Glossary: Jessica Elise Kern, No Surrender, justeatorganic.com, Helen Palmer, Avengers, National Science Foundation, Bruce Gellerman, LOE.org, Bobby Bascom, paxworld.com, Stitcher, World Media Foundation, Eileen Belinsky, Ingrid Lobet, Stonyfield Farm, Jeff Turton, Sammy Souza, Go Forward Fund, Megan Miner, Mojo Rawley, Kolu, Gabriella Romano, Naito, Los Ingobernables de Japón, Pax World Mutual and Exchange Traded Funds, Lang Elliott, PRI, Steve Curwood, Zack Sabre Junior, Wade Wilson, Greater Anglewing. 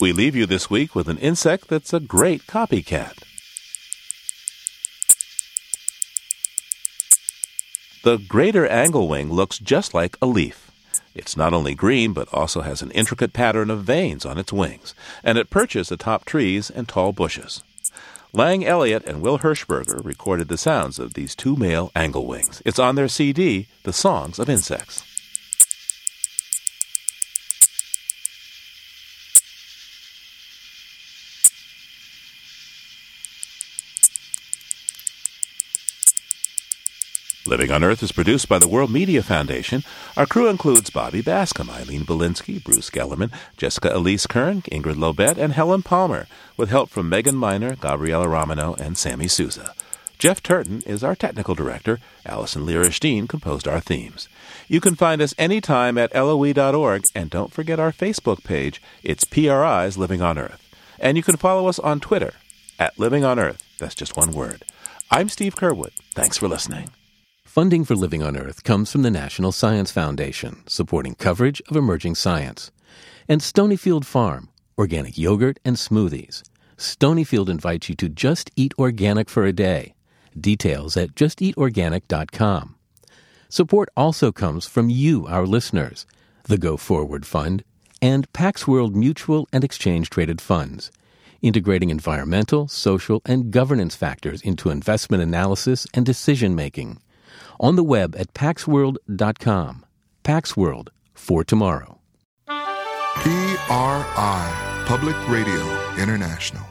We leave you this week with an insect that's a great copycat. The greater anglewing looks just like a leaf. It's not only green, but also has an intricate pattern of veins on its wings, and it perches atop trees and tall bushes. Lang Elliott and Will Hirschberger recorded the sounds of these two male anglewings. It's on their CD, The Songs of Insects. Living on Earth is produced by the World Media Foundation. Our crew includes Bobby Bascom, Eileen Belinsky, Bruce Gellerman, Jessica Elise Kern, Ingrid Lobet, and Helen Palmer, with help from Megan Miner, Gabriella Romano, and Sammy Souza. Jeff Turton is our technical director. Allison Learish-Dean composed our themes. You can find us anytime at LOE.org, and don't forget our Facebook page. It's PRI's Living on Earth. And you can follow us on Twitter, at Living on Earth. That's just one word. I'm Steve Curwood. Thanks for listening. Funding for Living on Earth comes from the National Science Foundation, supporting coverage of emerging science. And Stonyfield Farm, organic yogurt and smoothies. Stonyfield invites you to Just Eat Organic for a day. Details at justeatorganic.com. Support also comes from you, our listeners, the Go Forward Fund, and Pax World Mutual and Exchange Traded Funds, integrating environmental, social, and governance factors into investment analysis and decision-making. On the web at paxworld.com. Pax World for tomorrow. PRI, Public Radio International.